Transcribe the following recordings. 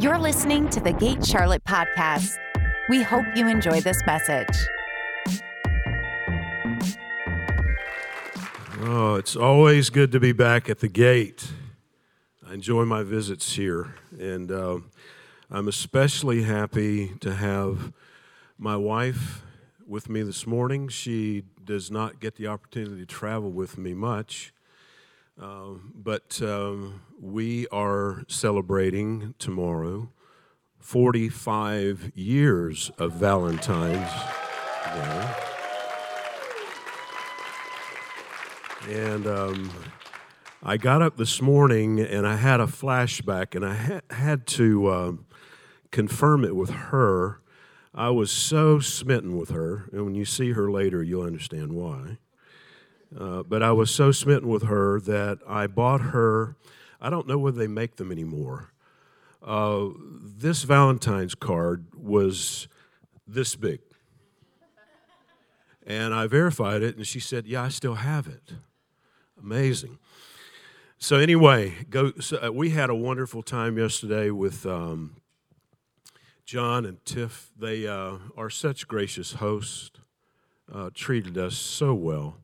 You're listening to the Gate Charlotte Podcast. We hope you enjoy this message. Oh, it's always good to be back at the Gate. I enjoy my visits here, and I'm especially happy to have my wife with me this morning. She does not get the opportunity to travel with me much. But we are celebrating tomorrow 45 years of Valentine's Day. And I got up this morning and I had a flashback, and I had to confirm it with her. I was so smitten with her, and when you see her later, you'll understand why. But I was so smitten with her that I bought her, I don't know whether they make them anymore. This Valentine's card was this big. And I verified it, and she said, yeah, I still have it. Amazing. So anyway, we had a wonderful time yesterday with John and Tiff. They are such gracious hosts, treated us so well.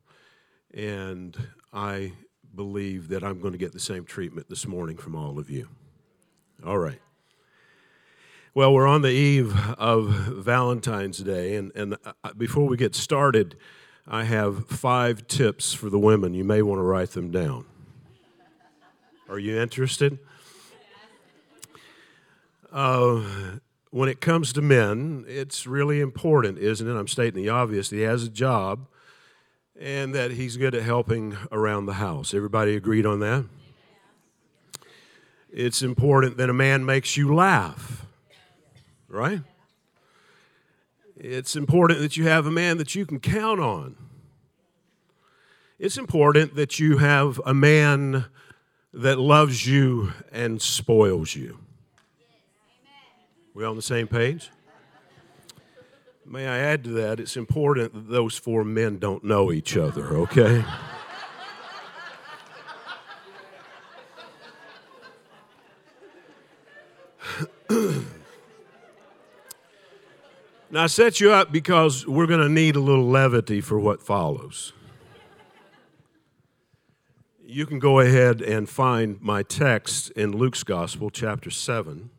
And I believe that I'm going to get the same treatment this morning from all of you. All right. Well, we're on the eve of Valentine's Day, and before we get started, I have 5 tips for the women. You may want to write them down. Are you interested? When it comes to men, it's really important, isn't it? I'm stating the obvious. He has a job, and that he's good at helping around the house. Everybody agreed on that? It's important that a man makes you laugh, right? It's important that you have a man that you can count on. It's important that you have a man that loves you and spoils you. We on the same page? May I add to that, it's important that those 4 men don't know each other, okay? Now, I set you up because we're going to need a little levity for what follows. You can go ahead and find my text in Luke's Gospel, chapter 7.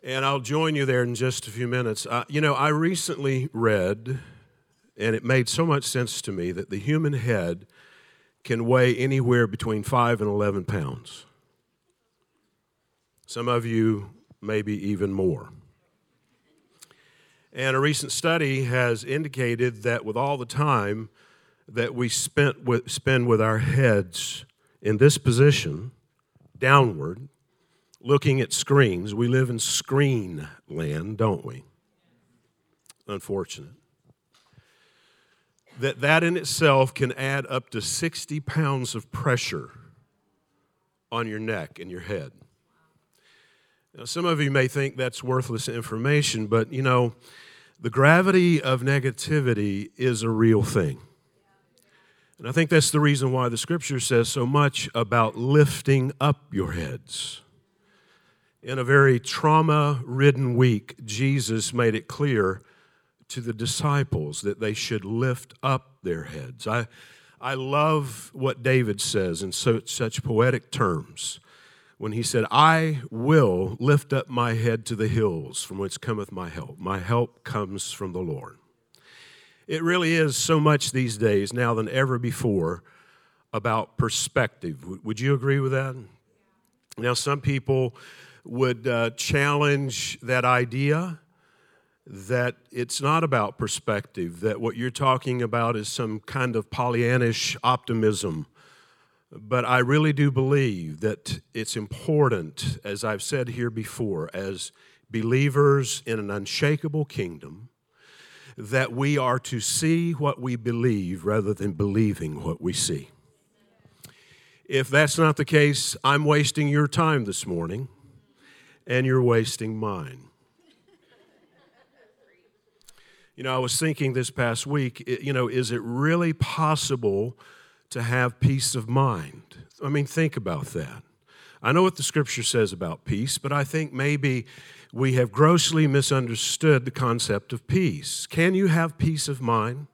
And I'll join you there in just a few minutes. I recently read, and it made so much sense to me, that the human head can weigh anywhere between 5 and 11 pounds. Some of you, maybe even more. And a recent study has indicated that with all the time that we spend with our heads in this position, downward, looking at screens, we live in screen land, don't we? Unfortunate. That in itself can add up to 60 pounds of pressure on your neck and your head. Now, some of you may think that's worthless information, but you know, the gravity of negativity is a real thing. And I think that's the reason why the Scripture says so much about lifting up your heads. In a very trauma-ridden week, Jesus made it clear to the disciples that they should lift up their heads. I love what David says in such poetic terms when he said, I will lift up my head to the hills from whence cometh my help. My help comes from the Lord. It really is so much these days, now than ever before, about perspective. Would you agree with that? Now, some people would challenge that idea that it's not about perspective, that what you're talking about is some kind of Pollyannish optimism. But I really do believe that it's important, as I've said here before, as believers in an unshakable kingdom, that we are to see what we believe rather than believing what we see. If that's not the case, I'm wasting your time this morning. And you're wasting mine. You know, I was thinking this past week, is it really possible to have peace of mind? I mean, think about that. I know what the Scripture says about peace, but I think maybe we have grossly misunderstood the concept of peace. Can you have peace of mind?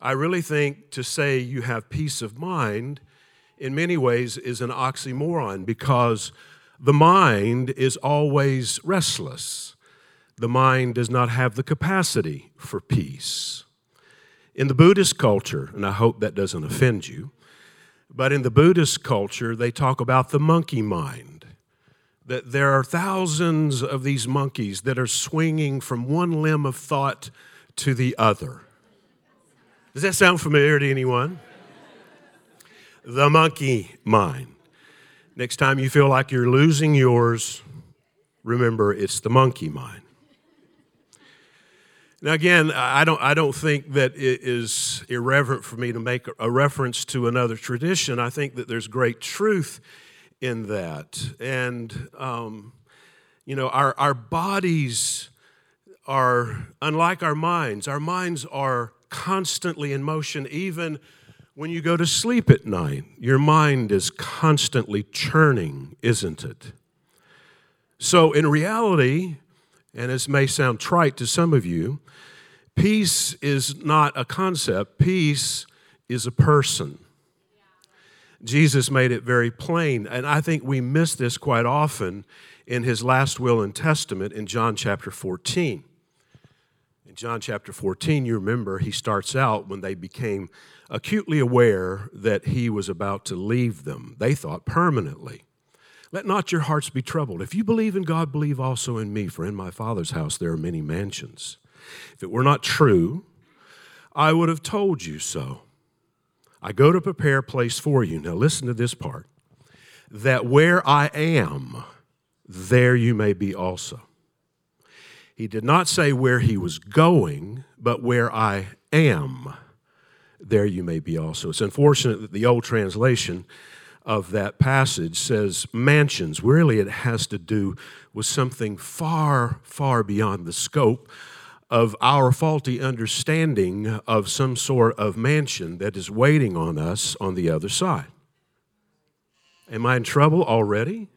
I really think to say you have peace of mind in many ways is an oxymoron, because the mind is always restless. The mind does not have the capacity for peace. In the Buddhist culture, and I hope that doesn't offend you, but in the Buddhist culture, they talk about the monkey mind, that there are thousands of these monkeys that are swinging from one limb of thought to the other. Does that sound familiar to anyone? The monkey mind. Next time you feel like you're losing yours, remember it's the monkey mind. Now again, I don't think that it is irreverent for me to make a reference to another tradition. I think that there's great truth in that, and our bodies are unlike our minds. Our minds are constantly in motion. Even when you go to sleep at night, your mind is constantly churning, isn't it? So in reality, and this may sound trite to some of you, peace is not a concept. Peace is a person. Jesus made it very plain, and I think we miss this quite often in his last will and testament in John chapter 14. In John chapter 14, you remember, he starts out when they became acutely aware that he was about to leave them. They thought permanently. Let not your hearts be troubled. If you believe in God, believe also in me, for in my Father's house there are many mansions. If it were not true, I would have told you so. I go to prepare a place for you. Now listen to this part. That where I am, there you may be also. He did not say where he was going, but where I am, there you may be also. It's unfortunate that the old translation of that passage says mansions. Really, it has to do with something far, far beyond the scope of our faulty understanding of some sort of mansion that is waiting on us on the other side. Am I in trouble already?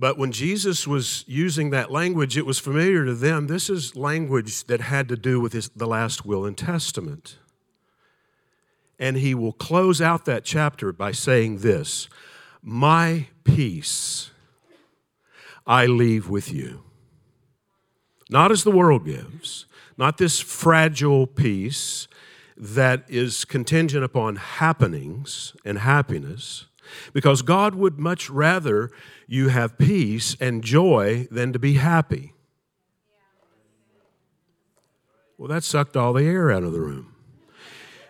But when Jesus was using that language, it was familiar to them. This is language that had to do with the last will and testament. And he will close out that chapter by saying this: my peace I leave with you. Not as the world gives, not this fragile peace that is contingent upon happenings and happiness, because God would much rather you have peace and joy than to be happy. Well, that sucked all the air out of the room.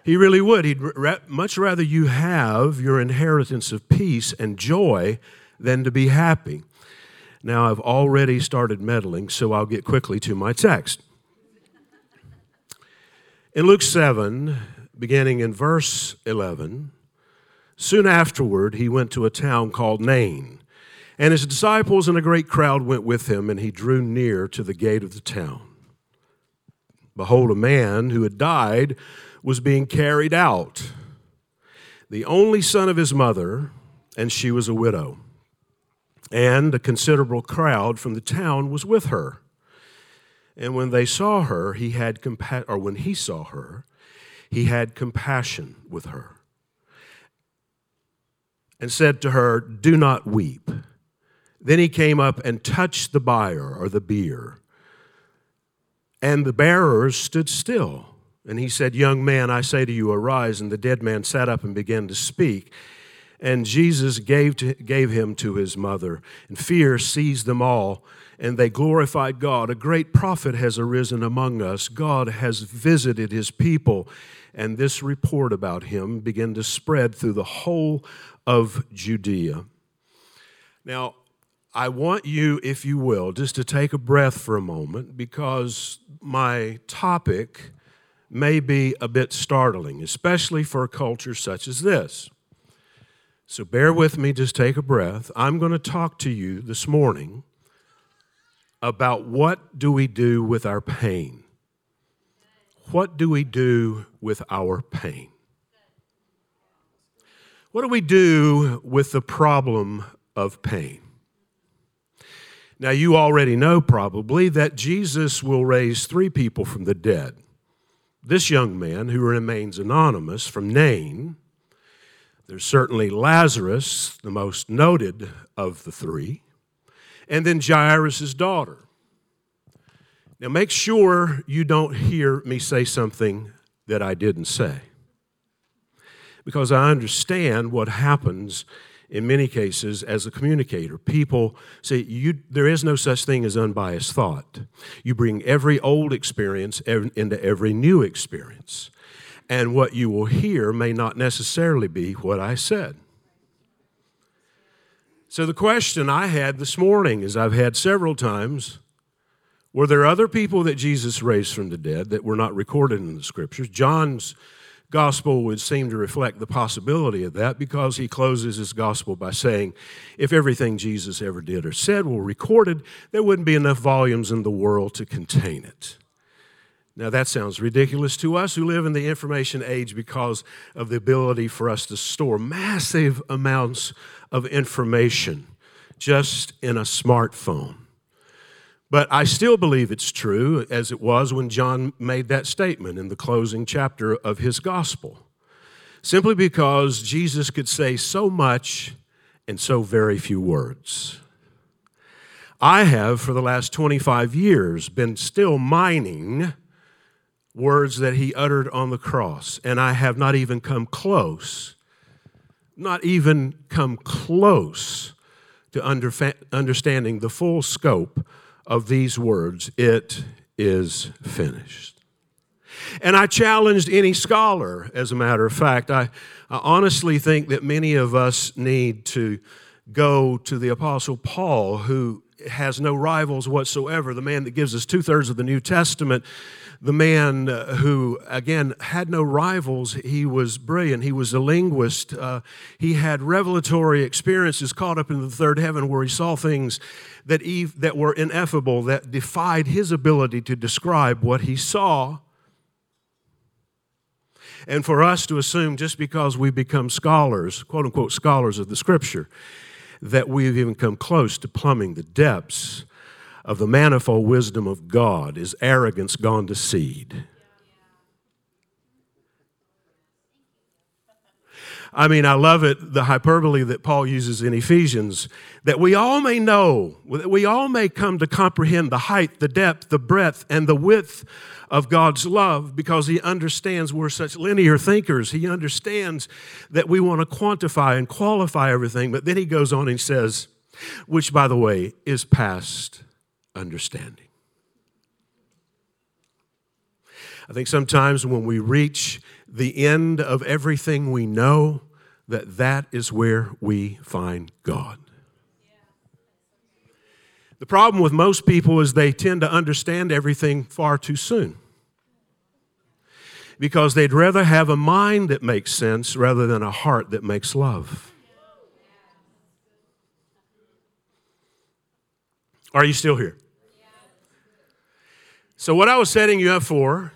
He really would. He'd much rather you have your inheritance of peace and joy than to be happy. Now, I've already started meddling, so I'll get quickly to my text. In Luke 7, beginning in verse 11, soon afterward he went to a town called Nain, and his disciples and a great crowd went with him, and he drew near to the gate of the town. Behold, a man who had died was being carried out, the only son of his mother, and she was a widow. And a considerable crowd from the town was with her. And when they saw her, he had compassion with her, and said to her, "Do not weep." Then he came up and touched the bier, or the bier, and the bearers stood still. And he said, "Young man, I say to you, arise." And the dead man sat up and began to speak. And Jesus gave him to his mother, and fear seized them all, and they glorified God. A great prophet has arisen among us. God has visited his people, and this report about him began to spread through the whole of Judea. Now, I want you, if you will, just to take a breath for a moment, because my topic may be a bit startling, especially for a culture such as this. So bear with me, just take a breath. I'm going to talk to you this morning about what do we do with our pain? What do we do with our pain? What do we do with the problem of pain? Now, you already know probably that Jesus will raise three people from the dead. This young man, who remains anonymous, from Nain. There's certainly Lazarus, the most noted of the three, and then Jairus' daughter. Now, make sure you don't hear me say something that I didn't say, because I understand what happens in many cases as a communicator. People say, there is no such thing as unbiased thought. You bring every old experience into every new experience, and what you will hear may not necessarily be what I said. So the question I had this morning, as I've had several times, were there other people that Jesus raised from the dead that were not recorded in the Scriptures? John's Gospel would seem to reflect the possibility of that, because he closes his gospel by saying, if everything Jesus ever did or said were recorded, there wouldn't be enough volumes in the world to contain it. Now, that sounds ridiculous to us who live in the information age because of the ability for us to store massive amounts of information just in a smartphone. But I still believe it's true, as it was when John made that statement in the closing chapter of his gospel, simply because Jesus could say so much in so very few words. I have, for the last 25 years, been still mining words that he uttered on the cross, and I have not even come close, to understanding the full scope of these words, "It is finished." And I challenged any scholar, as a matter of fact. I honestly think that many of us need to go to the Apostle Paul, who has no rivals whatsoever, the man that gives us two-thirds of the New Testament, the man who, again, had no rivals. He was brilliant. He was a linguist. He had revelatory experiences caught up in the third heaven, where he saw things that were ineffable, that defied his ability to describe what he saw. And for us to assume, just because we become scholars, quote-unquote scholars of the Scripture, that we've even come close to plumbing the depths of the manifold wisdom of God is arrogance gone to seed. I mean, I love it, the hyperbole that Paul uses in Ephesians, that we all may know, that we all may come to comprehend the height, the depth, the breadth, and the width of God's love, because he understands we're such linear thinkers. He understands that we want to quantify and qualify everything, but then he goes on and says, which, by the way, is past understanding. I think sometimes when we reach the end of everything we know, that is where we find God. The problem with most people is they tend to understand everything far too soon, because they'd rather have a mind that makes sense rather than a heart that makes love. Are you still here? So what I was setting you up for,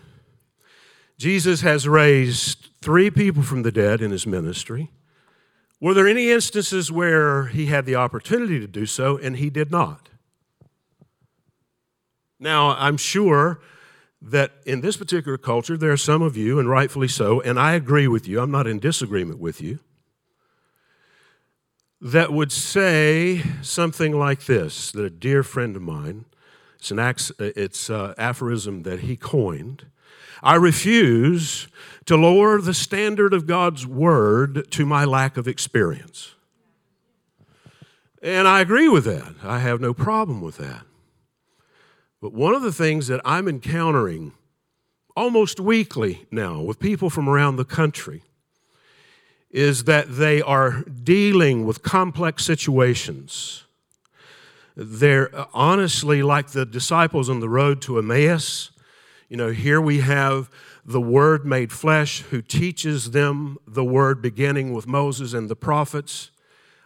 Jesus has raised three people from the dead in his ministry. Were there any instances where he had the opportunity to do so and he did not? Now, I'm sure that in this particular culture, there are some of you, and rightfully so, and I agree with you, I'm not in disagreement with you, that would say something like this, that a dear friend of mine, it's an aphorism that he coined, I refuse to lower the standard of God's word to my lack of experience. And I agree with that. I have no problem with that. But one of the things that I'm encountering almost weekly now with people from around the country is that they are dealing with complex situations. They're honestly like the disciples on the road to Emmaus. You know, here we have the Word made flesh, who teaches them the Word beginning with Moses and the prophets.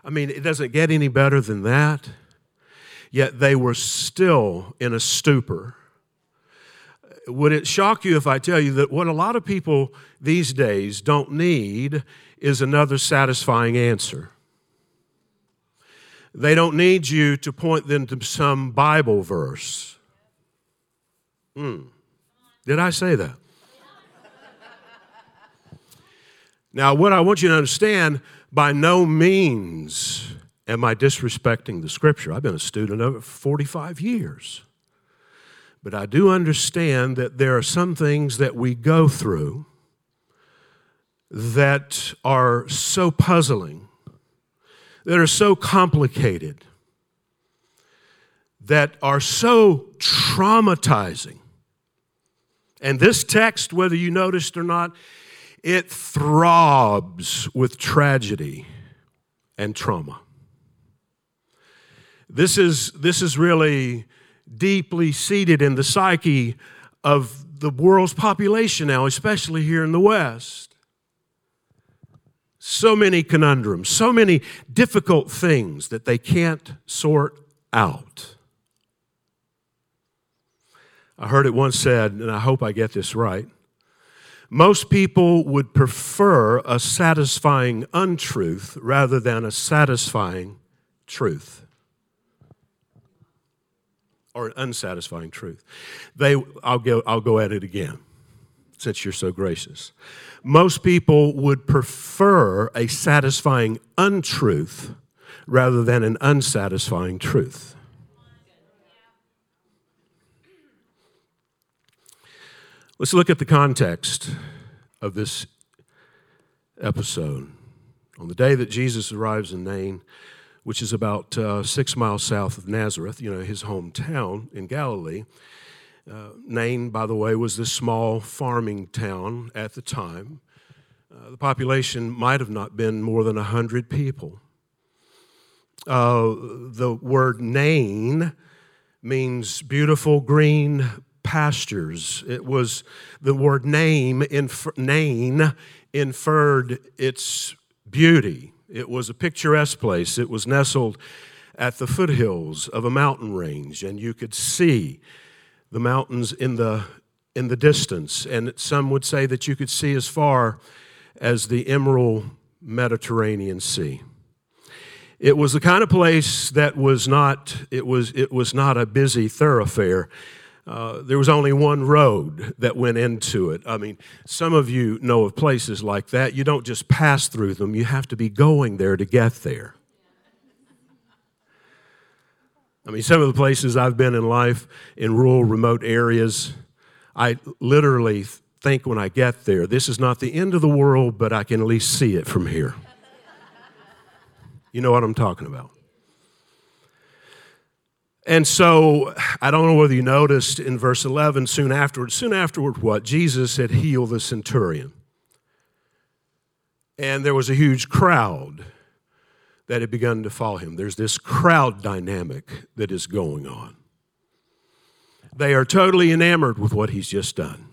I mean, it doesn't get any better than that. Yet they were still in a stupor. Would it shock you if I tell you that what a lot of people these days don't need is another satisfying answer? They don't need you to point them to some Bible verse. Did I say that? Now, what I want you to understand, by no means am I disrespecting the Scripture. I've been a student of it for 45 years. But I do understand that there are some things that we go through that are so puzzling, that are so complicated, that are so traumatizing. And this text, whether you noticed or not, it throbs with tragedy and trauma. This is really deeply seated in the psyche of the world's population now, especially here in the West. So many conundrums, so many difficult things that they can't sort out. I heard it once said, and I hope I get this right, most people would prefer a satisfying untruth rather than a satisfying truth or an unsatisfying truth. I'll go at it again, since you're so gracious. Most people would prefer a satisfying untruth rather than an unsatisfying truth. Let's look at the context of this episode. On the day that Jesus arrives in Nain, which is about 6 miles south of Nazareth, his hometown in Galilee. Nain, by the way, was this small farming town at the time. The population might have not been more than 100 people. The word Nain means beautiful green pastures. It was the word Nain inferred its beauty. It was a picturesque place. It was nestled at the foothills of a mountain range, and you could see the mountains in the distance, and some would say that you could see as far as the emerald Mediterranean Sea. It was the kind of place that was not it was not a busy thoroughfare. There was only one road that went into it. I mean, some of you know of places like that. You don't just pass through them. You have to be going there to get there. I mean, some of the places I've been in life in rural, remote areas, I literally think when I get there, this is not the end of the world, but I can at least see it from here. You know what I'm talking about. And so, I don't know whether you noticed in verse 11, soon afterward what? Jesus had healed the centurion. And there was a huge crowd that had begun to follow him. There's this crowd dynamic that is going on. They are totally enamored with what he's just done.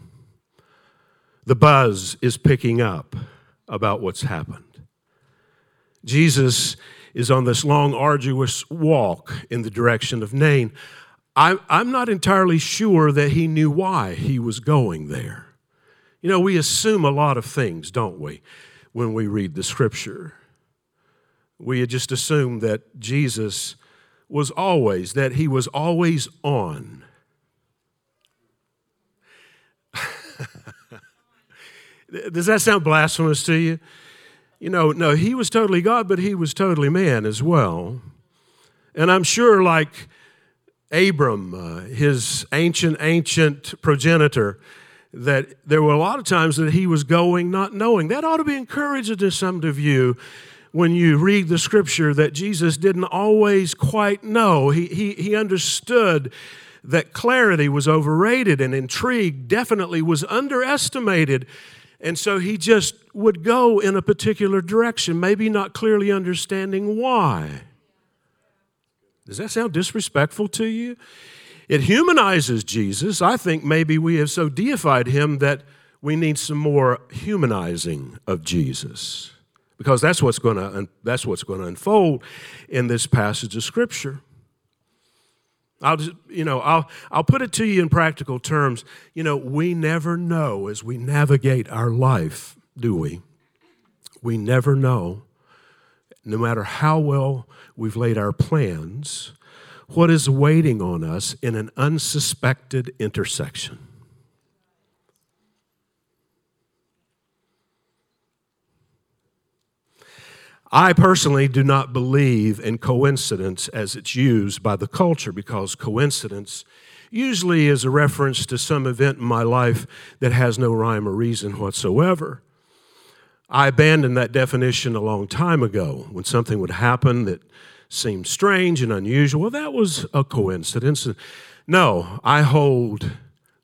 The buzz is picking up about what's happened. Jesus is on this long, arduous walk in the direction of Nain. I'm not entirely sure that he knew why he was going there. We assume a lot of things, don't we, when we read the Scripture. We just assume that Jesus was always, that he was always on. Does that sound blasphemous to you? No, he was totally God, but he was totally man as well. And I'm sure like Abram, his ancient progenitor, that there were a lot of times that he was going not knowing. That ought to be encouraging to some of you when you read the Scripture that Jesus didn't always quite know. He understood that clarity was overrated and intrigue definitely was underestimated. And so he just would go in a particular direction, maybe not clearly understanding why. Does that sound disrespectful to you? It humanizes Jesus. I think maybe we have so deified him that we need some more humanizing of Jesus, because that's what's going to unfold in this passage of Scripture. I'll put it to you in practical terms. We never know as we navigate our life, do we? We never know, no matter how well we've laid our plans, what is waiting on us in an unsuspected intersection. I personally do not believe in coincidence as it's used by the culture, because coincidence usually is a reference to some event in my life that has no rhyme or reason whatsoever. I abandoned that definition a long time ago when something would happen that seemed strange and unusual. Well, that was a coincidence. No, I hold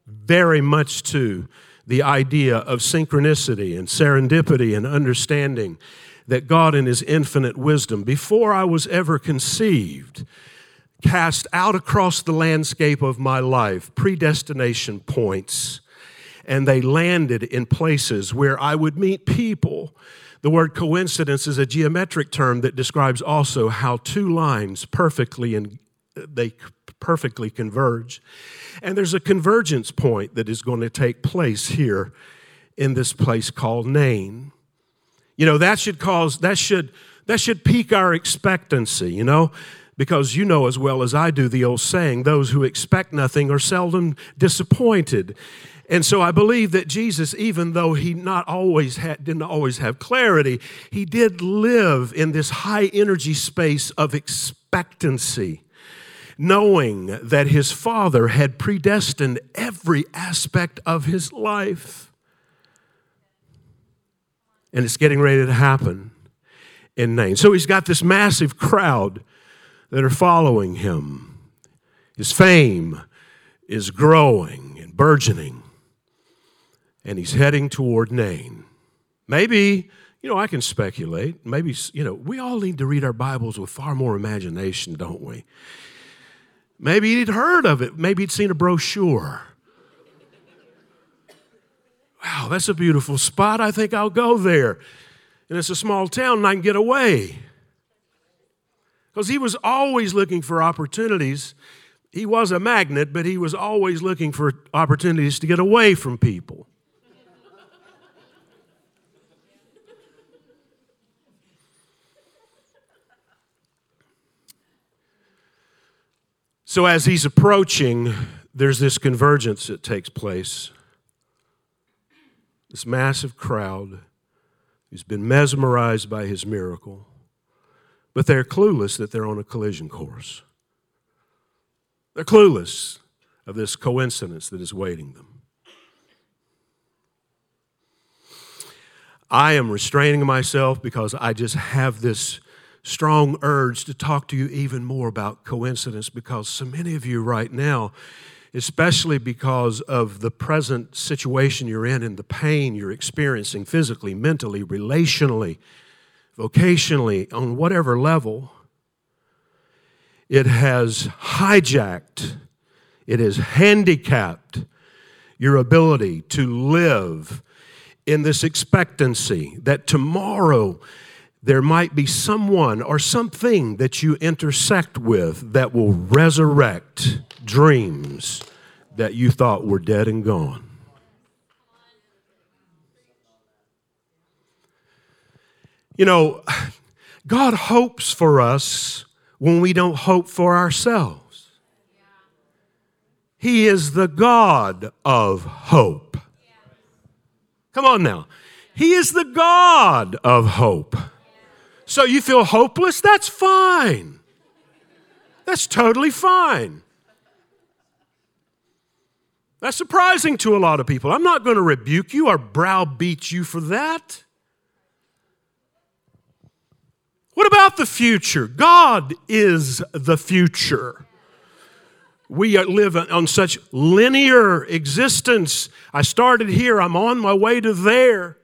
very much to the idea of synchronicity and serendipity and understanding that God in his infinite wisdom, before I was ever conceived, cast out across the landscape of my life predestination points, and they landed in places where I would meet people. The word coincidence is a geometric term that describes also how two lines perfectly converge. And there's a convergence point that is going to take place here in this place called Nain. That should pique our expectancy, because you know as well as I do the old saying, those who expect nothing are seldom disappointed. And so I believe that Jesus, even though he didn't always have clarity, he did live in this high energy space of expectancy, knowing that his Father had predestined every aspect of his life. And it's getting ready to happen in Nain. So he's got this massive crowd that are following him. His fame is growing and burgeoning. And he's heading toward Nain. Maybe, I can speculate. Maybe, we all need to read our Bibles with far more imagination, don't we? Maybe he'd heard of it. Maybe he'd seen a brochure. Wow, that's a beautiful spot. I think I'll go there. And it's a small town and I can get away. Because he was always looking for opportunities. He was a magnet, but he was always looking for opportunities to get away from people. So as he's approaching, there's this convergence that takes place. This massive crowd who's been mesmerized by his miracle, but they're clueless that they're on a collision course. They're clueless of this coincidence that is waiting them. I am restraining myself because I just have this strong urge to talk to you even more about coincidence, because so many of you right now, especially because of the present situation you're in and the pain you're experiencing physically, mentally, relationally, vocationally, on whatever level, it has hijacked, it has handicapped your ability to live in this expectancy that tomorrow there might be someone or something that you intersect with that will resurrect dreams that you thought were dead and gone. God hopes for us when we don't hope for ourselves. He is the God of hope. Come on now. He is the God of hope. So you feel hopeless? That's fine. That's totally fine. That's surprising to a lot of people. I'm not going to rebuke you or browbeat you for that. What about the future? God is the future. We live on such linear existence. I started here. I'm on my way to there.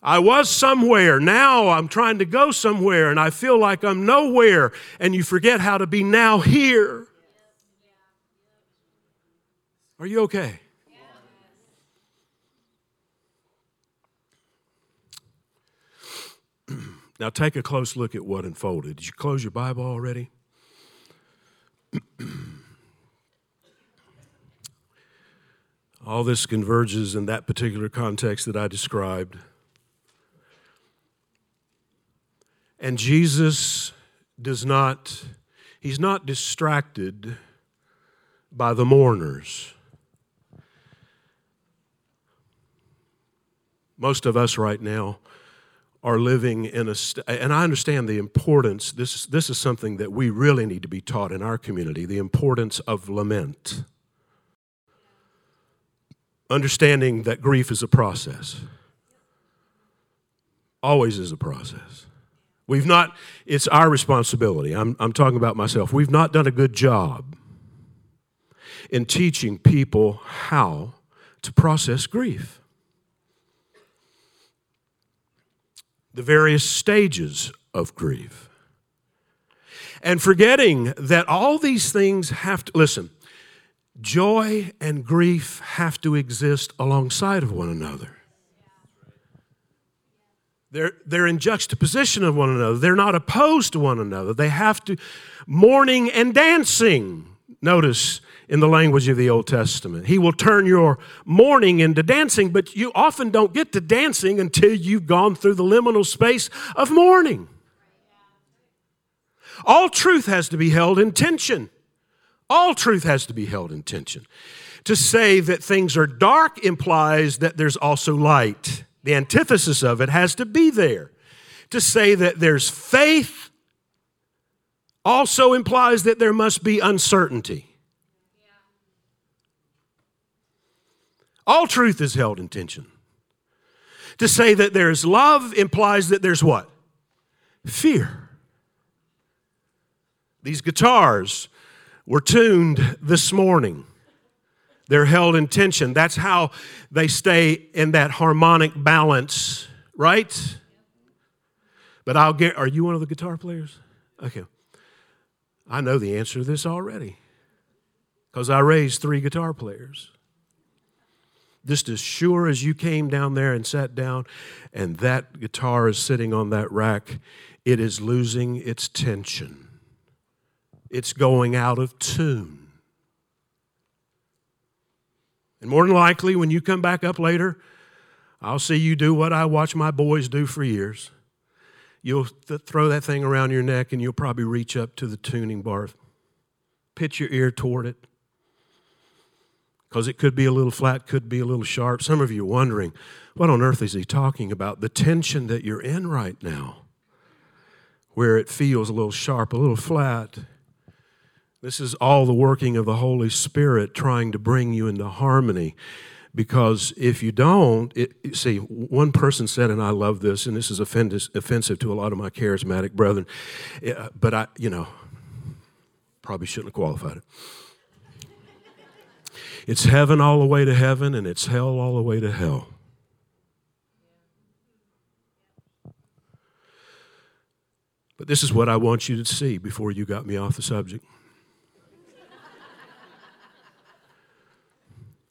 I was somewhere, now I'm trying to go somewhere, and I feel like I'm nowhere, and you forget how to be now here. Are you okay? Yeah. Now take a close look at what unfolded. Did you close your Bible already? All this converges in that particular context that I described. And Jesus he's not distracted by the mourners. Most of us right now are living in and I understand the importance, this is something that we really need to be taught in our community, the importance of lament. Understanding that grief is a process. Always is a process. It's our responsibility. I'm talking about myself. We've not done a good job in teaching people how to process grief. The various stages of grief. And forgetting that all these things have to, listen, joy and grief have to exist alongside of one another. They're in juxtaposition of one another. They're not opposed to one another. They have to, mourning and dancing, notice in the language of the Old Testament. He will turn your mourning into dancing, but you often don't get to dancing until you've gone through the liminal space of mourning. All truth has to be held in tension. All truth has to be held in tension. To say that things are dark implies that there's also light. The antithesis of it has to be there. To say that there's faith also implies that there must be uncertainty. Yeah. All truth is held in tension. To say that there's love implies that there's what? Fear. These guitars were tuned this morning. They're held in tension. That's how they stay in that harmonic balance, right? But are you one of the guitar players? Okay. I know the answer to this already because I raised 3 guitar players. Just as sure as you came down there and sat down and that guitar is sitting on that rack, it is losing its tension. It's going out of tune. And more than likely, when you come back up later, I'll see you do what I watch my boys do for years. You'll throw that thing around your neck, and you'll probably reach up to the tuning bar, pitch your ear toward it, because it could be a little flat, could be a little sharp. Some of you are wondering, what on earth is he talking about? The tension that you're in right now, where it feels a little sharp, a little flat. This is all the working of the Holy Spirit trying to bring you into harmony, because if you don't, one person said, and I love this, and this is offensive to a lot of my charismatic brethren, but I, probably shouldn't have qualified it. It's heaven all the way to heaven, and it's hell all the way to hell. But this is what I want you to see before you got me off the subject.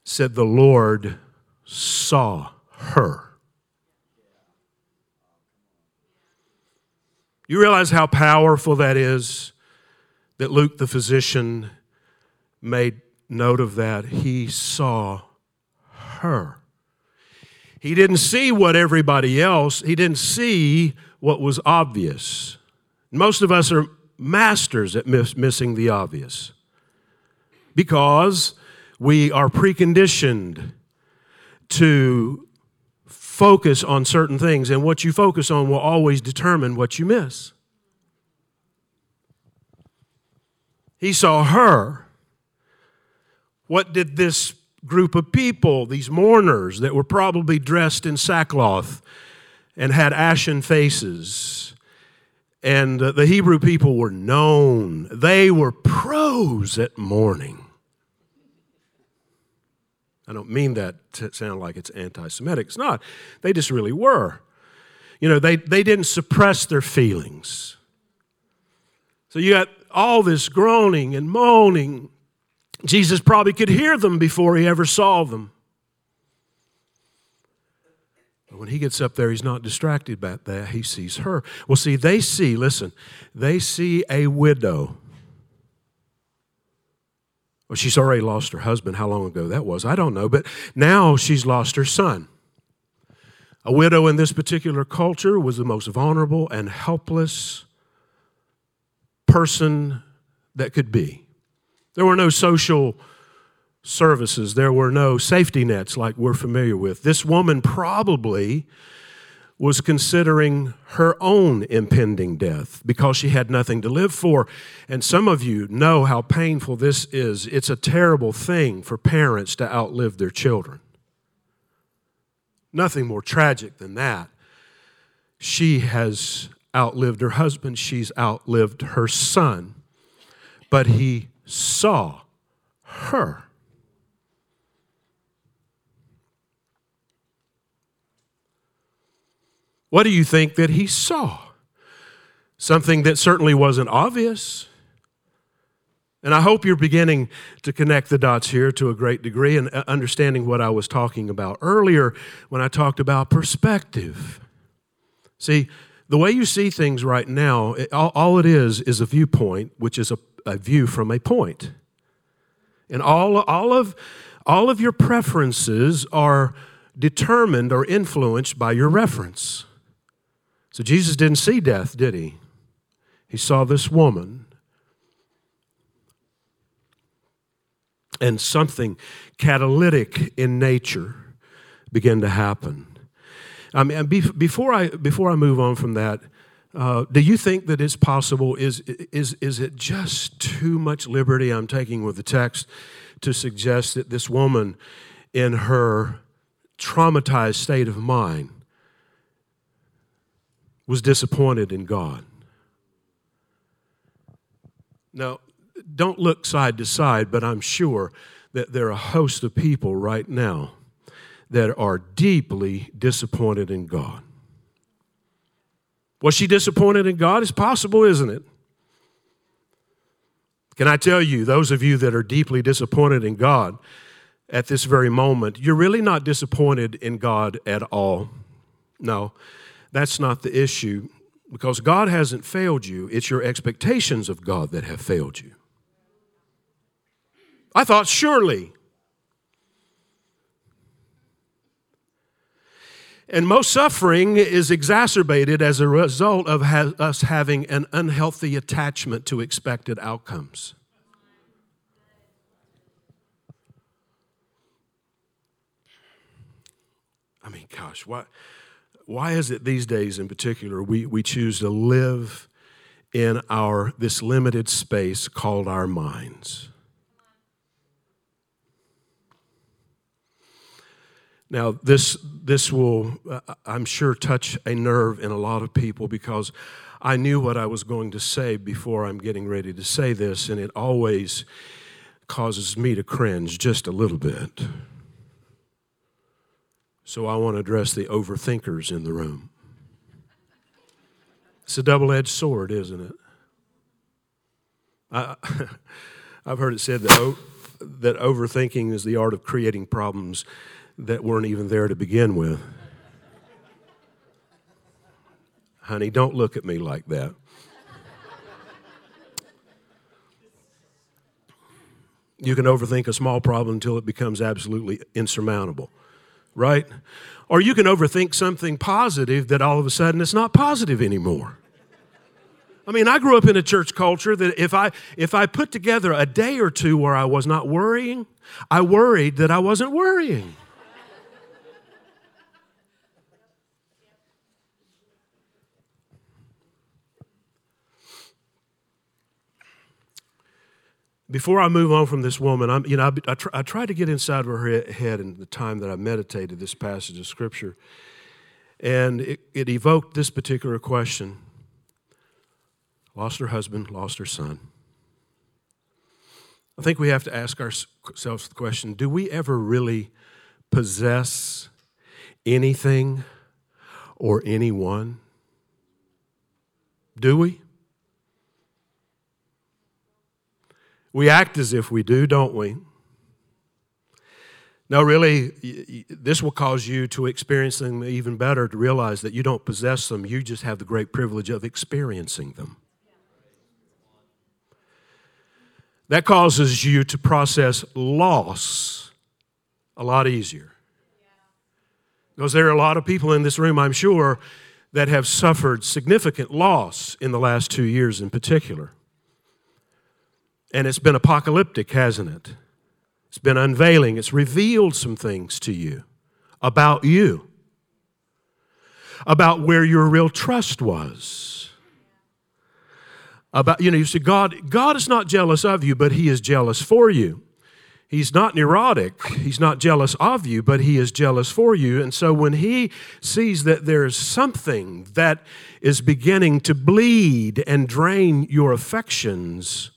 Said the Lord saw her. You realize how powerful that is, that Luke the physician made note of that. He saw her. He didn't see what everybody else, he didn't see what was obvious. Most of us are masters at missing the obvious because we are preconditioned to focus on certain things, and what you focus on will always determine what you miss. He saw her. What did this group of people, these mourners that were probably dressed in sackcloth and had ashen faces, and the Hebrew people were known. They were pros at mourning. I don't mean that to sound like it's anti-Semitic. It's not. They just really were. They didn't suppress their feelings. So you got all this groaning and moaning. Jesus probably could hear them before he ever saw them. But when he gets up there, he's not distracted by that. He sees her. Well, see, they see a widow Well, she's already lost her husband. How long ago that was, I don't know. But now she's lost her son. A widow in this particular culture was the most vulnerable and helpless person that could be. There were no social services. There were no safety nets like we're familiar with. This woman probably was considering her own impending death because she had nothing to live for. And some of you know how painful this is. It's a terrible thing for parents to outlive their children. Nothing more tragic than that. She has outlived her husband. She's outlived her son. But he saw her. What do you think that he saw? Something that certainly wasn't obvious. And I hope you're beginning to connect the dots here to a great degree and understanding what I was talking about earlier when I talked about perspective. See, the way you see things right now, all it is a viewpoint, which is a view from a point. And all of your preferences are determined or influenced by your reference. So Jesus didn't see death, did he? He saw this woman. And something catalytic in nature began to happen. I mean, before I move on from that, do you think that it's possible, is it just too much liberty I'm taking with the text to suggest that this woman in her traumatized state of mind was disappointed in God? Now, don't look side to side, but I'm sure that there are a host of people right now that are deeply disappointed in God. Was she disappointed in God? It's possible, isn't it? Can I tell you, those of you that are deeply disappointed in God at this very moment, you're really not disappointed in God at all. No, that's not the issue, because God hasn't failed you. It's your expectations of God that have failed you. I thought, surely. And most suffering is exacerbated as a result of us having an unhealthy attachment to expected outcomes. I mean, gosh, why is it these days in particular we choose to live in this limited space called our minds? Now, this will, I'm sure, touch a nerve in a lot of people, because I knew what I was going to say before I'm getting ready to say this, and it always causes me to cringe just a little bit. So I want to address the overthinkers in the room. It's a double-edged sword, isn't it? I've heard it said that overthinking is the art of creating problems that weren't even there to begin with. Honey, don't look at me like that. You can overthink a small problem until it becomes absolutely insurmountable. Right? Or you can overthink something positive that all of a sudden it's not positive anymore. I mean, I grew up in a church culture that if I put together a day or two where I was not worrying, I worried that I wasn't worrying. Before I move on from this woman, I tried to get inside her head in the time that I meditated this passage of Scripture, and it evoked this particular question. Lost her husband, lost her son. I think we have to ask ourselves the question, do we ever really possess anything or anyone? Do we? We act as if we do, don't we? No, really, this will cause you to experience them even better, to realize that you don't possess them. You just have the great privilege of experiencing them. That causes you to process loss a lot easier. Because there are a lot of people in this room, I'm sure, that have suffered significant loss in the last 2 years in particular. And it's been apocalyptic, hasn't it? It's been unveiling. It's revealed some things to you, about where your real trust was. About, you see, God is not jealous of you, but He is jealous for you. He's not neurotic. He's not jealous of you, but He is jealous for you. And so when He sees that there is something that is beginning to bleed and drain your affections,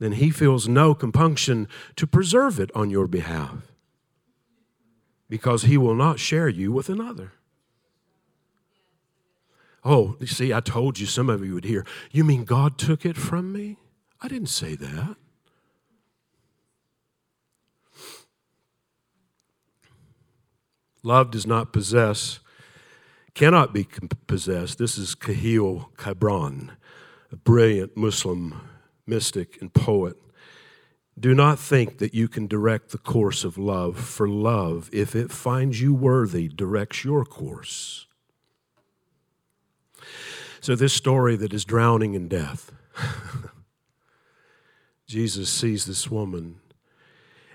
then He feels no compunction to preserve it on your behalf, because He will not share you with another. Oh, you see, I told you, some of you would hear, you mean God took it from me? I didn't say that. Love does not possess, cannot be possessed. This is Kahlil Gibran, a brilliant Muslim mystic and poet. Do not think that you can direct the course of love, for love, if it finds you worthy, directs your course. So this story that is drowning in death, Jesus sees this woman.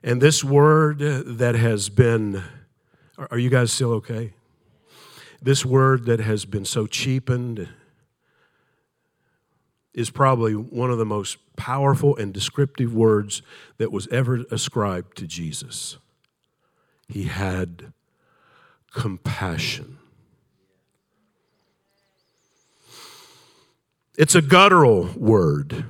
And this word that has been, are you guys still okay? This word that has been so cheapened is probably one of the most powerful and descriptive words that was ever ascribed to Jesus. He had compassion. It's a guttural word.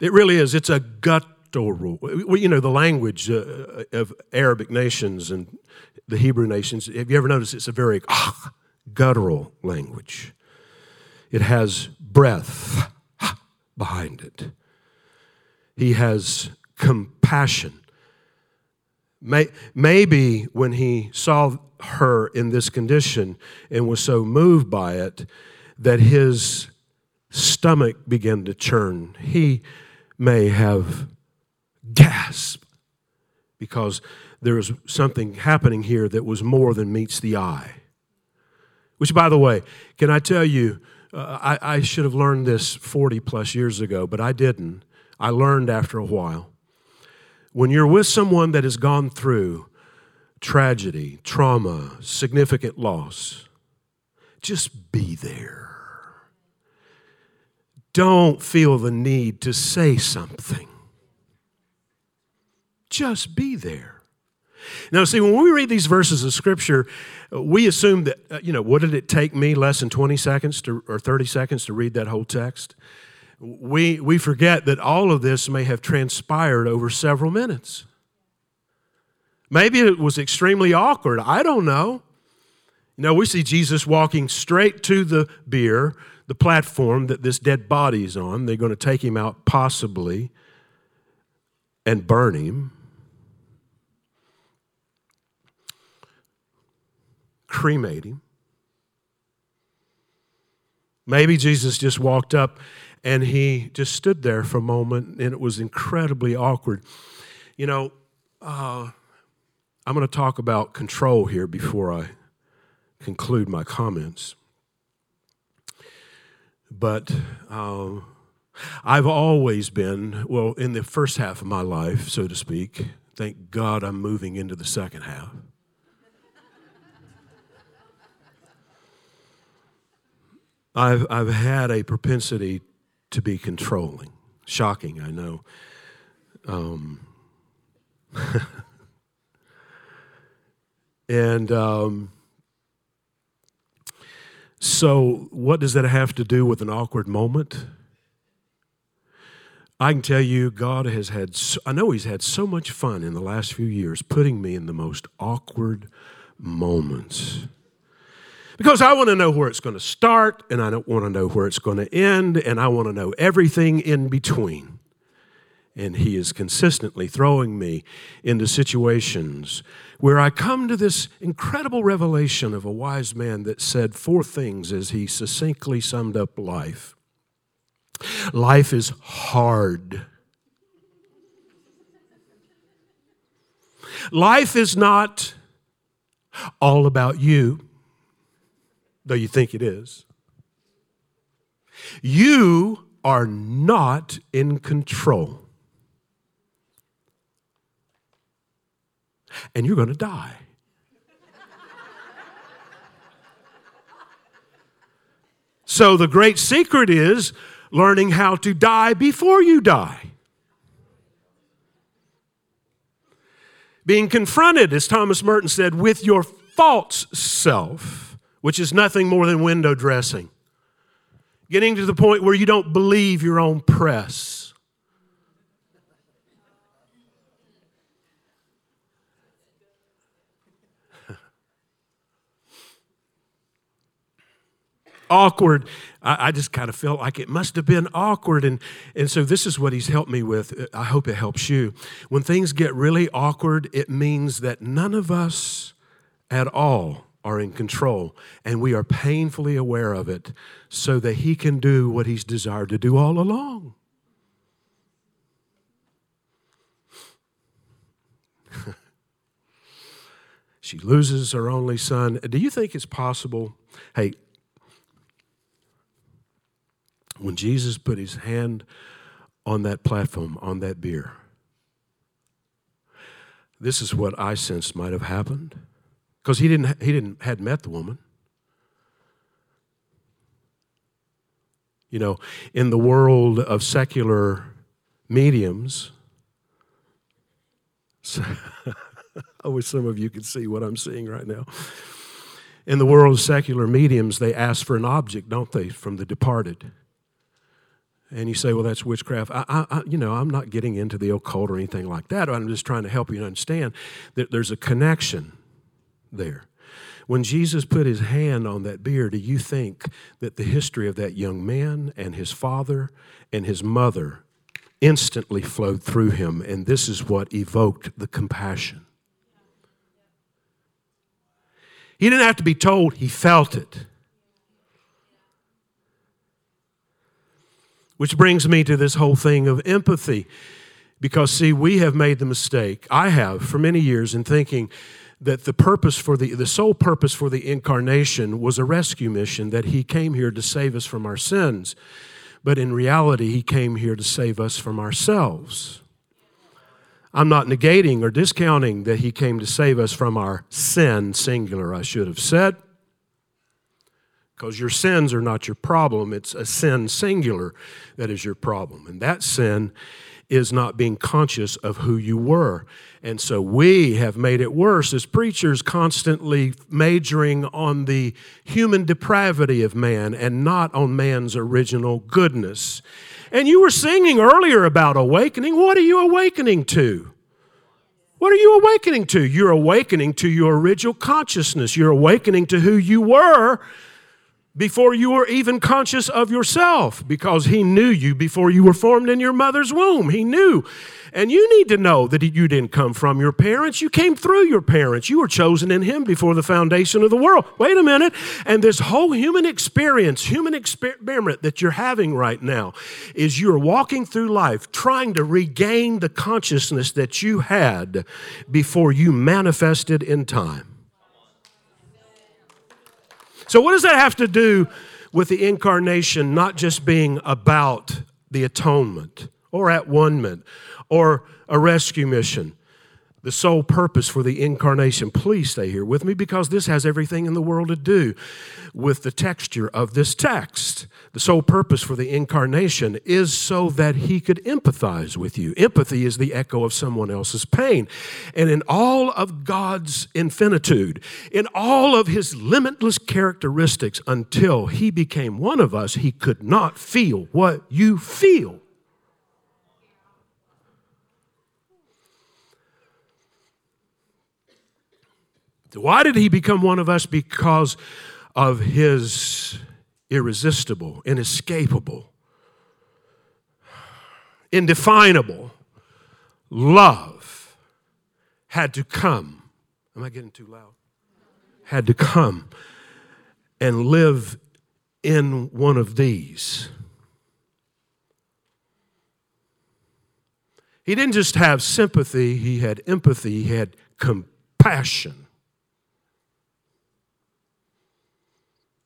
It really is. It's a guttural. You know, the language of Arabic nations and the Hebrew nations, have you ever noticed it's a very guttural language? It has breath behind it. He has compassion. Maybe when He saw her in this condition and was so moved by it that His stomach began to churn. He may have gasped because there was something happening here that was more than meets the eye. Which, by the way, can I tell you, I should have learned this 40 plus years ago, but I didn't. I learned after a while. When you're with someone that has gone through tragedy, trauma, significant loss, just be there. Don't feel the need to say something. Just be there. Now, see, when we read these verses of Scripture, we assume that, what did it take me less than 20 seconds to, or 30 seconds to read that whole text? We forget that all of this may have transpired over several minutes. Maybe it was extremely awkward. I don't know. We see Jesus walking straight to the platform that this dead body is on. They're going to take Him out possibly and burn Him. Cremate Him. Maybe Jesus just walked up and He just stood there for a moment, and it was incredibly awkward. I'm going to talk about control here before I conclude my comments. But I've always been, in the first half of my life, so to speak, thank God I'm moving into the second half. I've had a propensity to be controlling. Shocking, I know. So what does that have to do with an awkward moment? I can tell you I know He's had so much fun in the last few years putting me in the most awkward moments. Because I want to know where it's going to start, and I don't want to know where it's going to end, and I want to know everything in between. And He is consistently throwing me into situations where I come to this incredible revelation of a wise man that said four things as he succinctly summed up life. Life is hard. Life is not all about you, though you think it is. You are not in control. And you're going to die. So the great secret is learning how to die before you die. Being confronted, as Thomas Merton said, with your false self, which is nothing more than window dressing. Getting to the point where you don't believe your own press. Awkward. I just kind of felt like it must have been awkward. And so this is what he's helped me with. I hope it helps you. When things get really awkward, it means that none of us at all are in control, and we are painfully aware of it so that he can do what he's desired to do all along. She loses her only son. Do you think it's possible? Hey, when Jesus put his hand on that platform, on that bier, this is what I sensed might have happened. Because had met the woman. You know, in the world of secular mediums, I wish some of you could see what I'm seeing right now. In the world of secular mediums, they ask for an object, don't they, from the departed? And you say, well, that's witchcraft. I'm not getting into the occult or anything like that. I'm just trying to help you understand that there's a connection there. When Jesus put his hand on that bier, do you think that the history of that young man and his father and his mother instantly flowed through him? And this is what evoked the compassion. He didn't have to be told, he felt it. Which brings me to this whole thing of empathy. Because, see, we have made the mistake, I have for many years, in thinking that the sole purpose for the incarnation was a rescue mission, that he came here to save us from our sins. But in reality, he came here to save us from ourselves. I'm not negating or discounting that he came to save us from our sin, singular, I should have said, because your sins are not your problem. It's a sin, singular, that is your problem. And that sin is not being conscious of who you were. And so we have made it worse as preachers, constantly majoring on the human depravity of man and not on man's original goodness. And you were singing earlier about awakening. What are you awakening to? What are you awakening to? You're awakening to your original consciousness. You're awakening to who you were before you were even conscious of yourself, because he knew you before you were formed in your mother's womb. He knew. And you need to know that you didn't come from your parents. You came through your parents. You were chosen in him before the foundation of the world. Wait a minute. And this whole human experiment that you're having right now is you're walking through life trying to regain the consciousness that you had before you manifested in time. So what does that have to do with the incarnation not just being about the atonement or at one-ment or a rescue mission? The sole purpose for the incarnation, please stay here with me, because this has everything in the world to do with the texture of this text. The sole purpose for the incarnation is so that he could empathize with you. Empathy is the echo of someone else's pain. And in all of God's infinitude, in all of his limitless characteristics, until he became one of us, he could not feel what you feel. Why did he become one of us? Because of his irresistible, inescapable, indefinable love had to come. Am I getting too loud? Had to come and live in one of these. He didn't just have sympathy, he had empathy, he had compassion.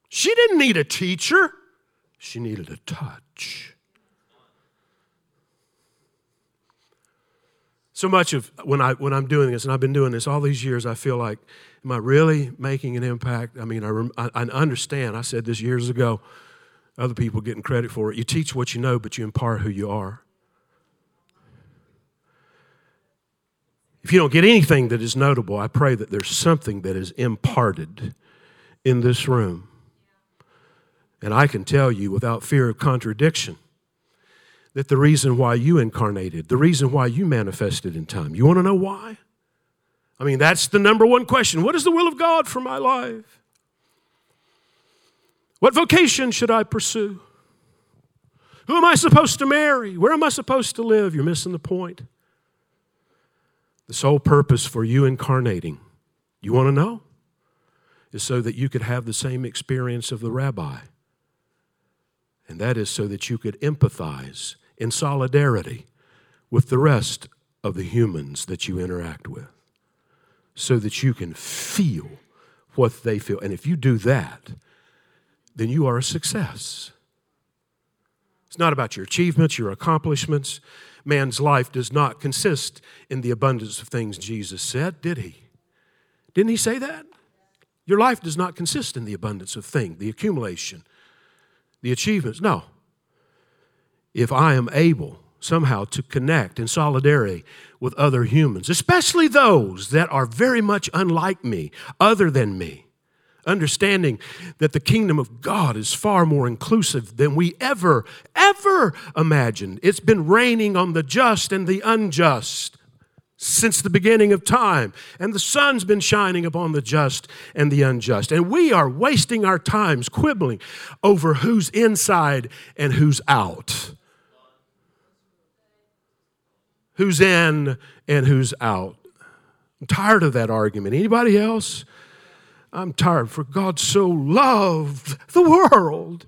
She didn't need a teacher. She needed a touch. So much of when I'm doing this, and I've been doing this all these years, I feel like, am I really making an impact? I mean, I understand. I said this years ago. Other people getting credit for it. You teach what you know, but you impart who you are. If you don't get anything that is notable, I pray that there's something that is imparted in this room. And I can tell you without fear of contradiction that the reason why you incarnated, the reason why you manifested in time, you want to know why? I mean, that's the number one question. What is the will of God for my life? What vocation should I pursue? Who am I supposed to marry? Where am I supposed to live? You're missing the point. The sole purpose for you incarnating, you want to know, is so that you could have the same experience of the rabbi. And that is so that you could empathize in solidarity with the rest of the humans that you interact with, so that you can feel what they feel. And if you do that, then you are a success. It's not about your achievements, your accomplishments. Man's life does not consist in the abundance of things Jesus said, did he? Didn't he say that? Your life does not consist in the abundance of things, the accumulation, the achievements. No. If I am able somehow to connect in solidarity with other humans, especially those that are very much unlike me, other than me, understanding that the kingdom of God is far more inclusive than we ever, ever imagined. It's been raining on the just and the unjust since the beginning of time. And the sun's been shining upon the just and the unjust. And we are wasting our times quibbling over who's inside and who's out. Who's in and who's out. I'm tired of that argument. Anybody else? I'm tired, for God so loved the world.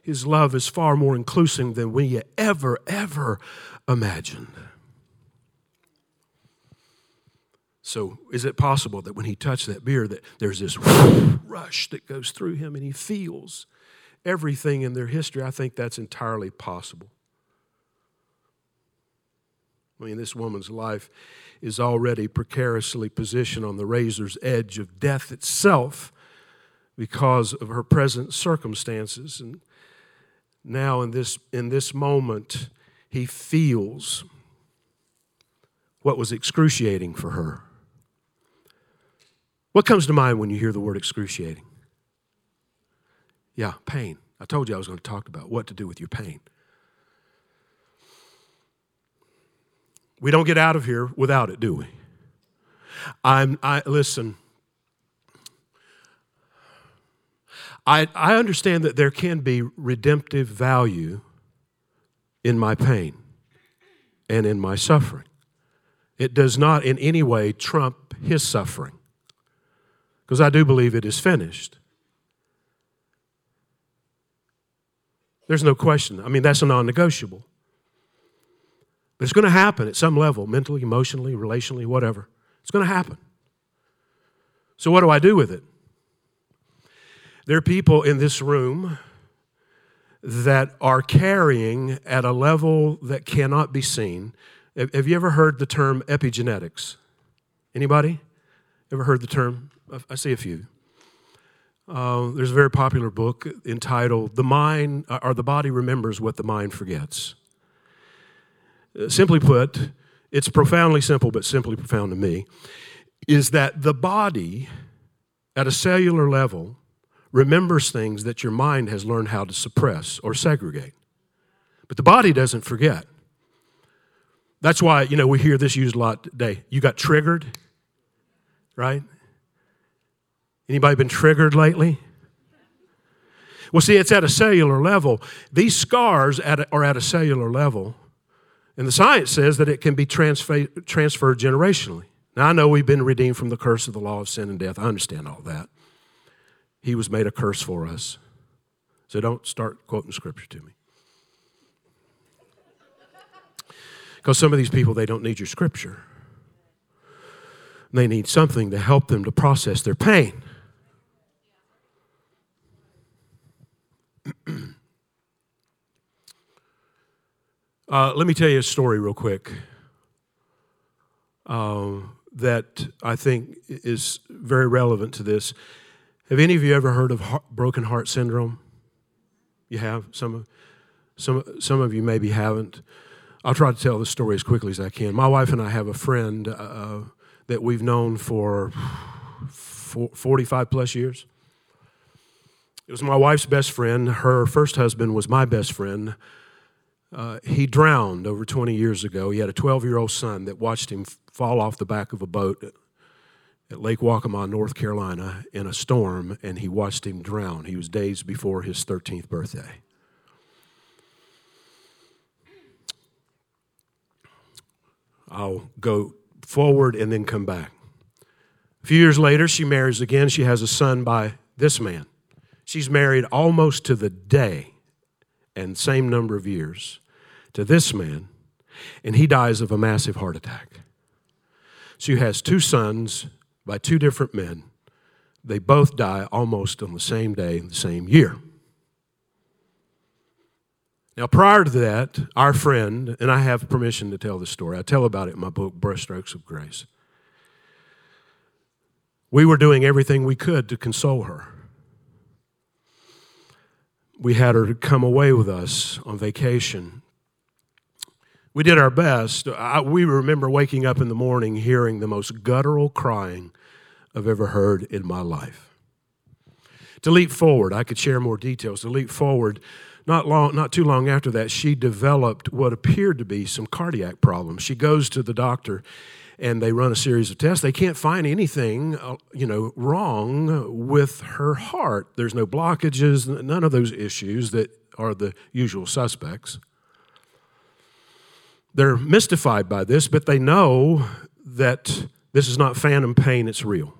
His love is far more inclusive than we ever, ever imagined. So is it possible that when he touched that beer that there's this rush that goes through him and he feels everything in their history? I think that's entirely possible. I mean, this woman's life is already precariously positioned on the razor's edge of death itself because of her present circumstances. And now in this moment, he feels what was excruciating for her. What comes to mind when you hear the word excruciating? Yeah, pain. I told you I was going to talk about what to do with your pain. We don't get out of here without it, do we? Listen. I understand that there can be redemptive value in my pain and in my suffering. It does not in any way trump his suffering, because I do believe it is finished. There's no question. I mean, that's a non-negotiable. But it's going to happen at some level, mentally, emotionally, relationally, whatever. It's going to happen. So what do I do with it? There are people in this room that are carrying at a level that cannot be seen. Have you ever heard the term epigenetics? Anybody ever heard the term? I see a few. There's a very popular book entitled "The Mind or the Body Remembers What the Mind Forgets." Simply put, it's profoundly simple, but simply profound to me, is that the body at a cellular level remembers things that your mind has learned how to suppress or segregate. But the body doesn't forget. That's why, we hear this used a lot today. You got triggered, right? Anybody been triggered lately? Well, see, it's at a cellular level. These scars are at a cellular level. And the science says that it can be transferred generationally. Now, I know we've been redeemed from the curse of the law of sin and death. I understand all that. He was made a curse for us. So don't start quoting scripture to me. Because some of these people, they don't need your scripture. They need something to help them to process their pain. Let me tell you a story real quick that I think is very relevant to this. Have any of you ever heard of broken heart syndrome? You have? Some of you maybe haven't. I'll try to tell the story as quickly as I can. My wife and I have a friend that we've known for 45 plus years. It was my wife's best friend. Her first husband was my best friend. He drowned over 20 years ago. He had a 12-year-old son that watched him fall off the back of a boat at Lake Waccamaw, North Carolina, in a storm, and he watched him drown. He was days before his 13th birthday. I'll go forward and then come back. A few years later, she marries again. She has a son by this man. She's married almost to the day and same number of years to this man, and he dies of a massive heart attack. She has two sons by two different men. They both die almost on the same day in the same year. Now, prior to that, our friend, and I have permission to tell this story. I tell about it in my book, Brushstrokes of Grace. We were doing everything we could to console her. We had her come away with us on vacation. We did our best. We remember waking up in the morning hearing the most guttural crying I've ever heard in my life. To leap forward, I could share more details. To leap forward, not too long after that, she developed what appeared to be some cardiac problems. She goes to the doctor, and they run a series of tests. They can't find anything, wrong with her heart. There's no blockages, none of those issues that are the usual suspects. They're mystified by this, but they know that this is not phantom pain, it's real.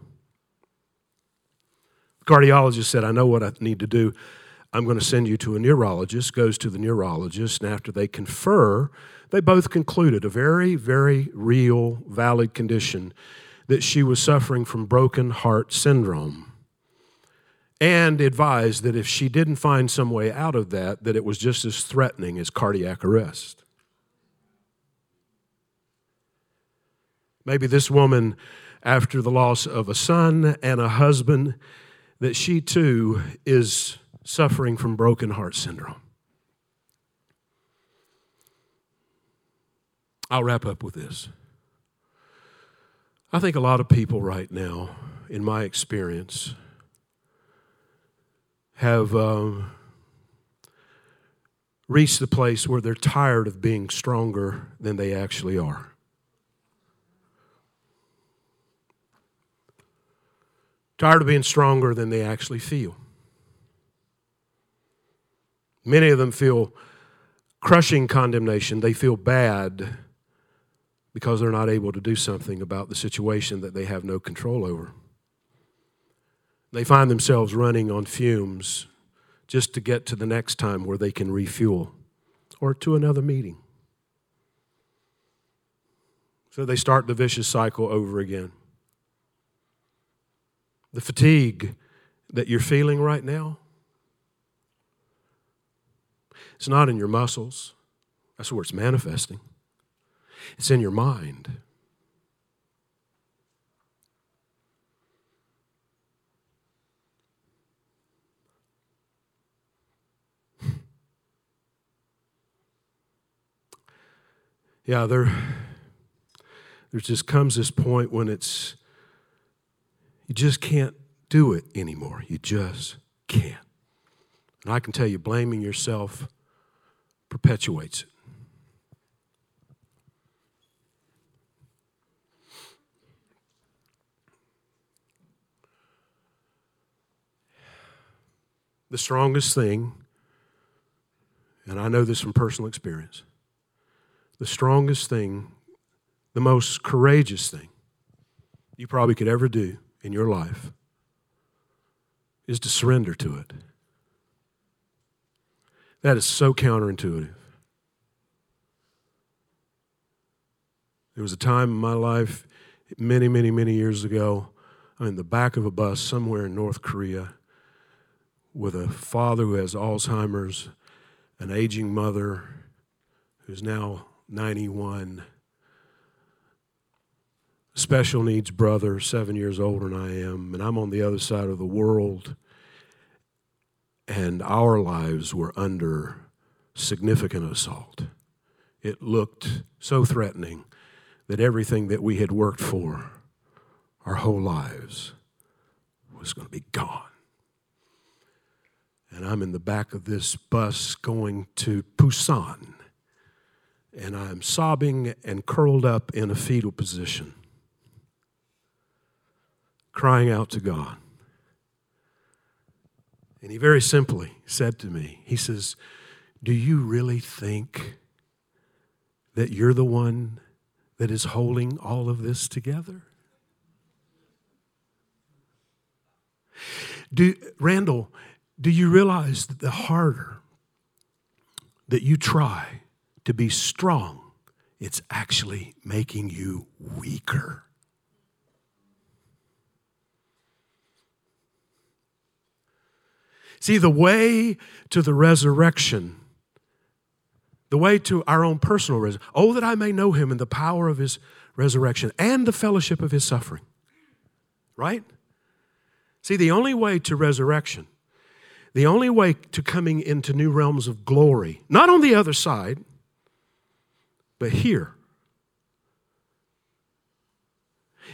The cardiologist said, I know what I need to do. I'm going to send you to a neurologist, goes to the neurologist, and after they confer, they both concluded a very, very real, valid condition that she was suffering from broken heart syndrome, and advised that if she didn't find some way out of that, that it was just as threatening as cardiac arrest. Maybe this woman, after the loss of a son and a husband, that she too is suffering from broken heart syndrome. I'll wrap up with this. I think a lot of people right now, in my experience, have reached the place where they're tired of being stronger than they actually are. Tired of being stronger than they actually feel. Many of them feel crushing condemnation. They feel bad because they're not able to do something about the situation that they have no control over. They find themselves running on fumes just to get to the next time where they can refuel or to another meeting. So they start the vicious cycle over again. The fatigue that you're feeling right now, it's not in your muscles. That's where it's manifesting. It's in your mind. Yeah, there just comes this point when it's, you just can't do it anymore. You just can't. And I can tell you, blaming yourself perpetuates it. The strongest thing, and I know this from personal experience, the strongest thing, the most courageous thing you probably could ever do in your life is to surrender to it. That is so counterintuitive. There was a time in my life many, many, many years ago. I'm in the back of a bus somewhere in North Korea with a father who has Alzheimer's, an aging mother who's now 91, special needs brother, 7 years older than I am, and I'm on the other side of the world, and our lives were under significant assault. It looked so threatening that everything that we had worked for our whole lives was going to be gone. And I'm in the back of this bus going to Busan, and I'm sobbing and curled up in a fetal position, crying out to God. And he very simply said to me, he says, "Do you really think that you're the one that is holding all of this together? Randall, do you realize that the harder that you try to be strong, it's actually making you weaker?" See, the way to the resurrection, the way to our own personal resurrection, oh, that I may know him in the power of his resurrection and the fellowship of his suffering, right? See, the only way to resurrection, the only way to coming into new realms of glory, not on the other side, but here,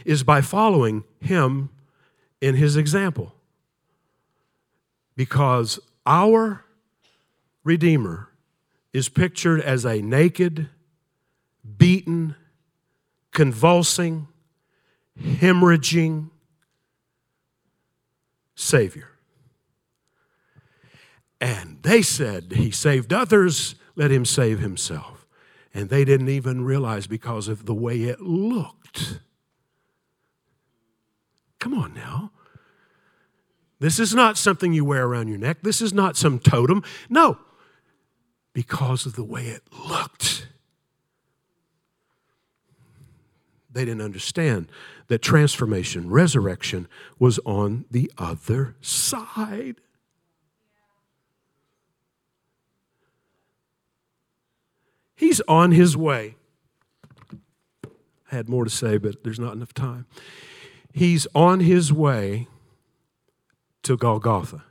is by following him in his example. Because our Redeemer is pictured as a naked, beaten, convulsing, hemorrhaging Savior. And they said, "He saved others, let him save himself." And they didn't even realize because of the way it looked. Come on now. This is not something you wear around your neck. This is not some totem. No, because of the way it looked. They didn't understand that transformation, resurrection, was on the other side. He's on his way. I had more to say, but there's not enough time. He's on his way to Golgotha.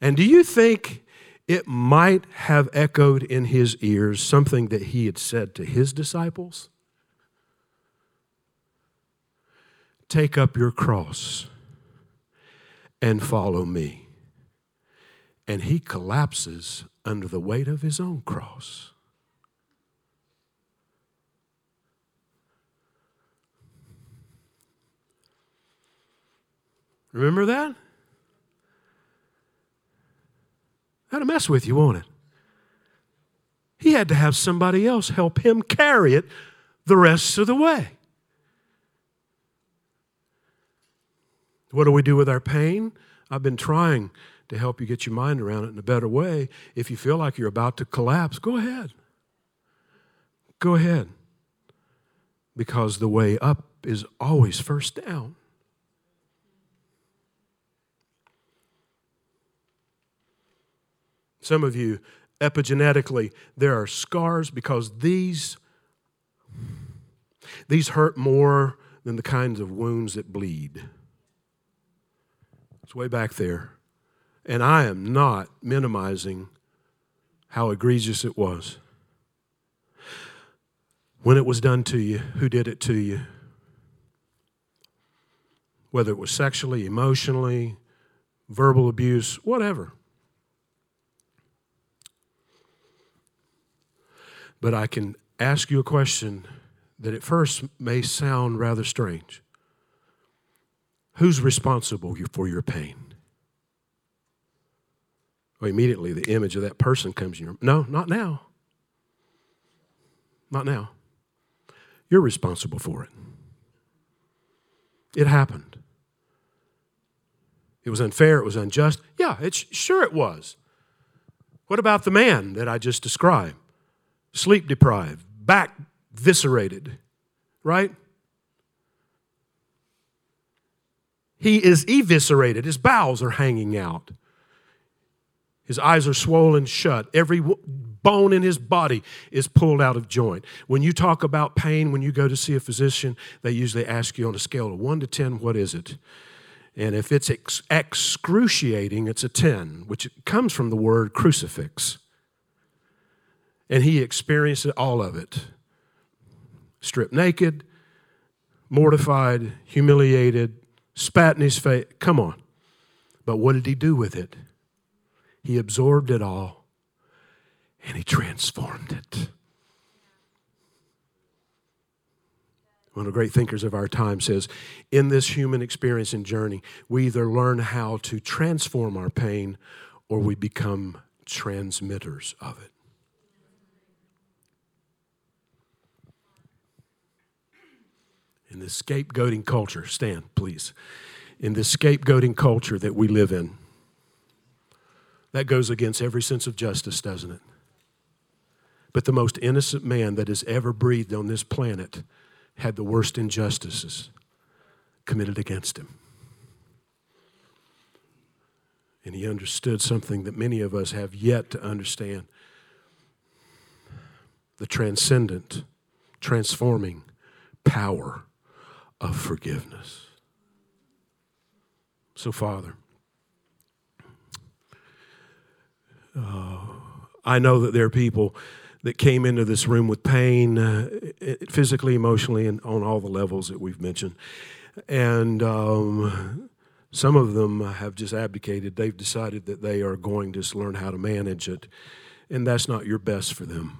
And do you think it might have echoed in his ears something that he had said to his disciples? "Take up your cross and follow me." And he collapses under the weight of his own cross. Remember that? That'll mess with you, won't it? He had to have somebody else help him carry it the rest of the way. What do we do with our pain? I've been trying to help you get your mind around it in a better way. If you feel like you're about to collapse, go ahead. Go ahead. Because the way up is always first down. Some of you, epigenetically, there are scars because these hurt more than the kinds of wounds that bleed. It's way back there. And I am not minimizing how egregious it was. When it was done to you, who did it to you? Whether it was sexually, emotionally, verbal abuse, whatever. But I can ask you a question that at first may sound rather strange. Who's responsible for your pain? Well, immediately the image of that person comes in your mind. No, not now. Not now. You're responsible for it. It happened. It was unfair. It was unjust. Yeah, sure it was. What about the man that I just described? Sleep deprived, back viscerated, right? He is eviscerated. His bowels are hanging out. His eyes are swollen shut. Every bone in his body is pulled out of joint. When you talk about pain, when you go to see a physician, they usually ask you on a scale of 1 to 10, what is it? And if it's excruciating, it's a 10, which comes from the word crucifix. And he experienced all of it. Stripped naked, mortified, humiliated, spat in his face. Come on. But what did he do with it? He absorbed it all, and he transformed it. One of the great thinkers of our time says, in this human experience and journey, we either learn how to transform our pain or we become transmitters of it. In this scapegoating culture, stand, please. In this scapegoating culture that we live in, that goes against every sense of justice, doesn't it? But the most innocent man that has ever breathed on this planet had the worst injustices committed against him. And he understood something that many of us have yet to understand. The transcendent, transforming power of forgiveness. So, Father, I know that there are people that came into this room with pain, physically, emotionally, and on all the levels that we've mentioned. And some of them have just abdicated. They've decided that they are going to just learn how to manage it, and that's not your best for them.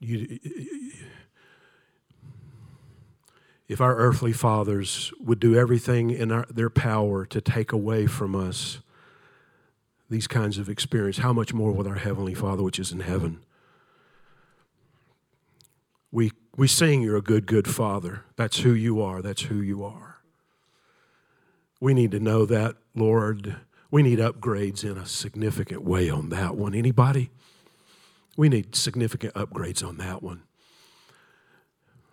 If our earthly fathers would do everything in their power to take away from us these kinds of experience, how much more with our Heavenly Father, which is in heaven. We sing you're a good, good Father. That's who you are. That's who you are. We need to know that, Lord. We need upgrades in a significant way on that one. Anybody? We need significant upgrades on that one.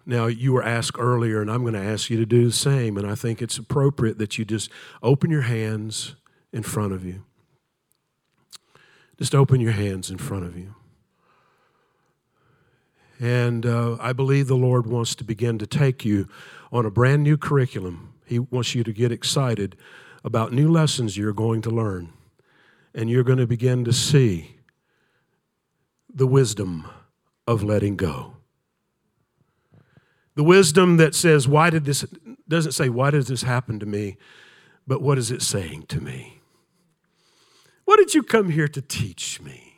Now, you were asked earlier, and I'm going to ask you to do the same, and I think it's appropriate that you just open your hands in front of you. Just open your hands in front of you. And I believe the Lord wants to begin to take you on a brand new curriculum. He wants you to get excited about new lessons you're going to learn. And you're going to begin to see the wisdom of letting go. The wisdom that says, why did this, doesn't say, why does this happen to me? But what is it saying to me? What did you come here to teach me?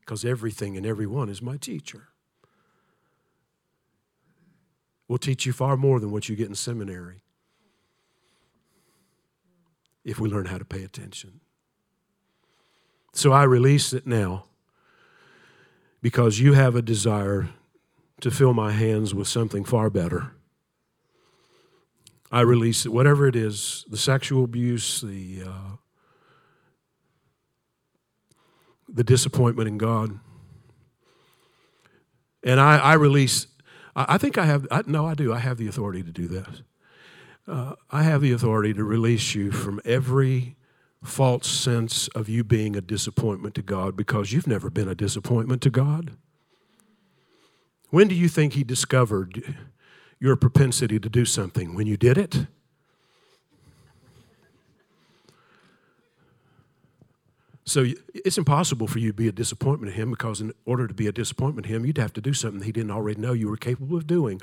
Because everything and everyone is my teacher. We'll teach you far more than what you get in seminary if we learn how to pay attention. So I release it now because you have a desire to fill my hands with something far better. I release it, whatever it is, the sexual abuse, the disappointment in God. And I release, I think I have, no, I do. I have the authority to do this. I have the authority to release you from every false sense of you being a disappointment to God because you've never been a disappointment to God. When do you think he discovered your propensity to do something? When you did it? So it's impossible for you to be a disappointment to him because in order to be a disappointment to him, you'd have to do something he didn't already know you were capable of doing.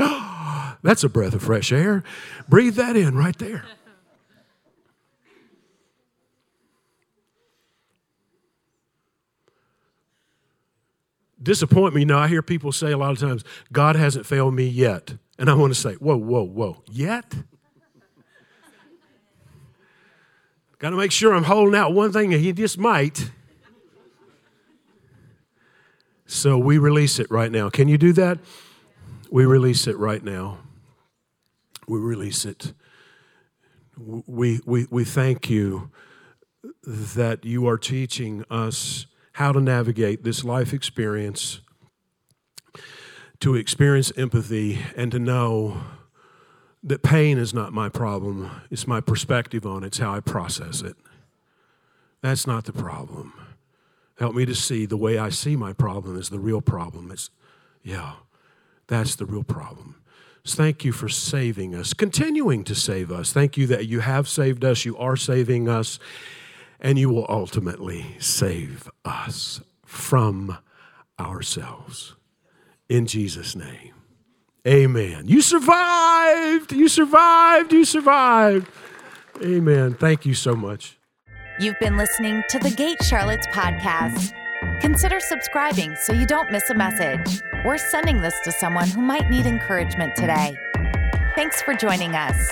That's a breath of fresh air. Breathe that in right there. Disappointment, you know, I hear people say a lot of times, God hasn't failed me yet. And I want to say, whoa, yet? Got to make sure I'm holding out one thing that he just might. So we release it right now. Can you do that? We release it right now. We release it. We thank you that you are teaching us how to navigate this life experience, to experience empathy, and to know that pain is not my problem. It's my perspective on it. It's how I process it. That's not the problem. Help me to see the way I see my problem is the real problem. That's the real problem. So thank you for saving us, continuing to save us. Thank you that you have saved us, you are saving us, and you will ultimately save us from ourselves. In Jesus' name, amen. You survived, you survived, you survived. Amen. Thank you so much. You've been listening to the Gate Charlotte's podcast. Consider subscribing so you don't miss a message, or sending this to someone who might need encouragement today. Thanks for joining us.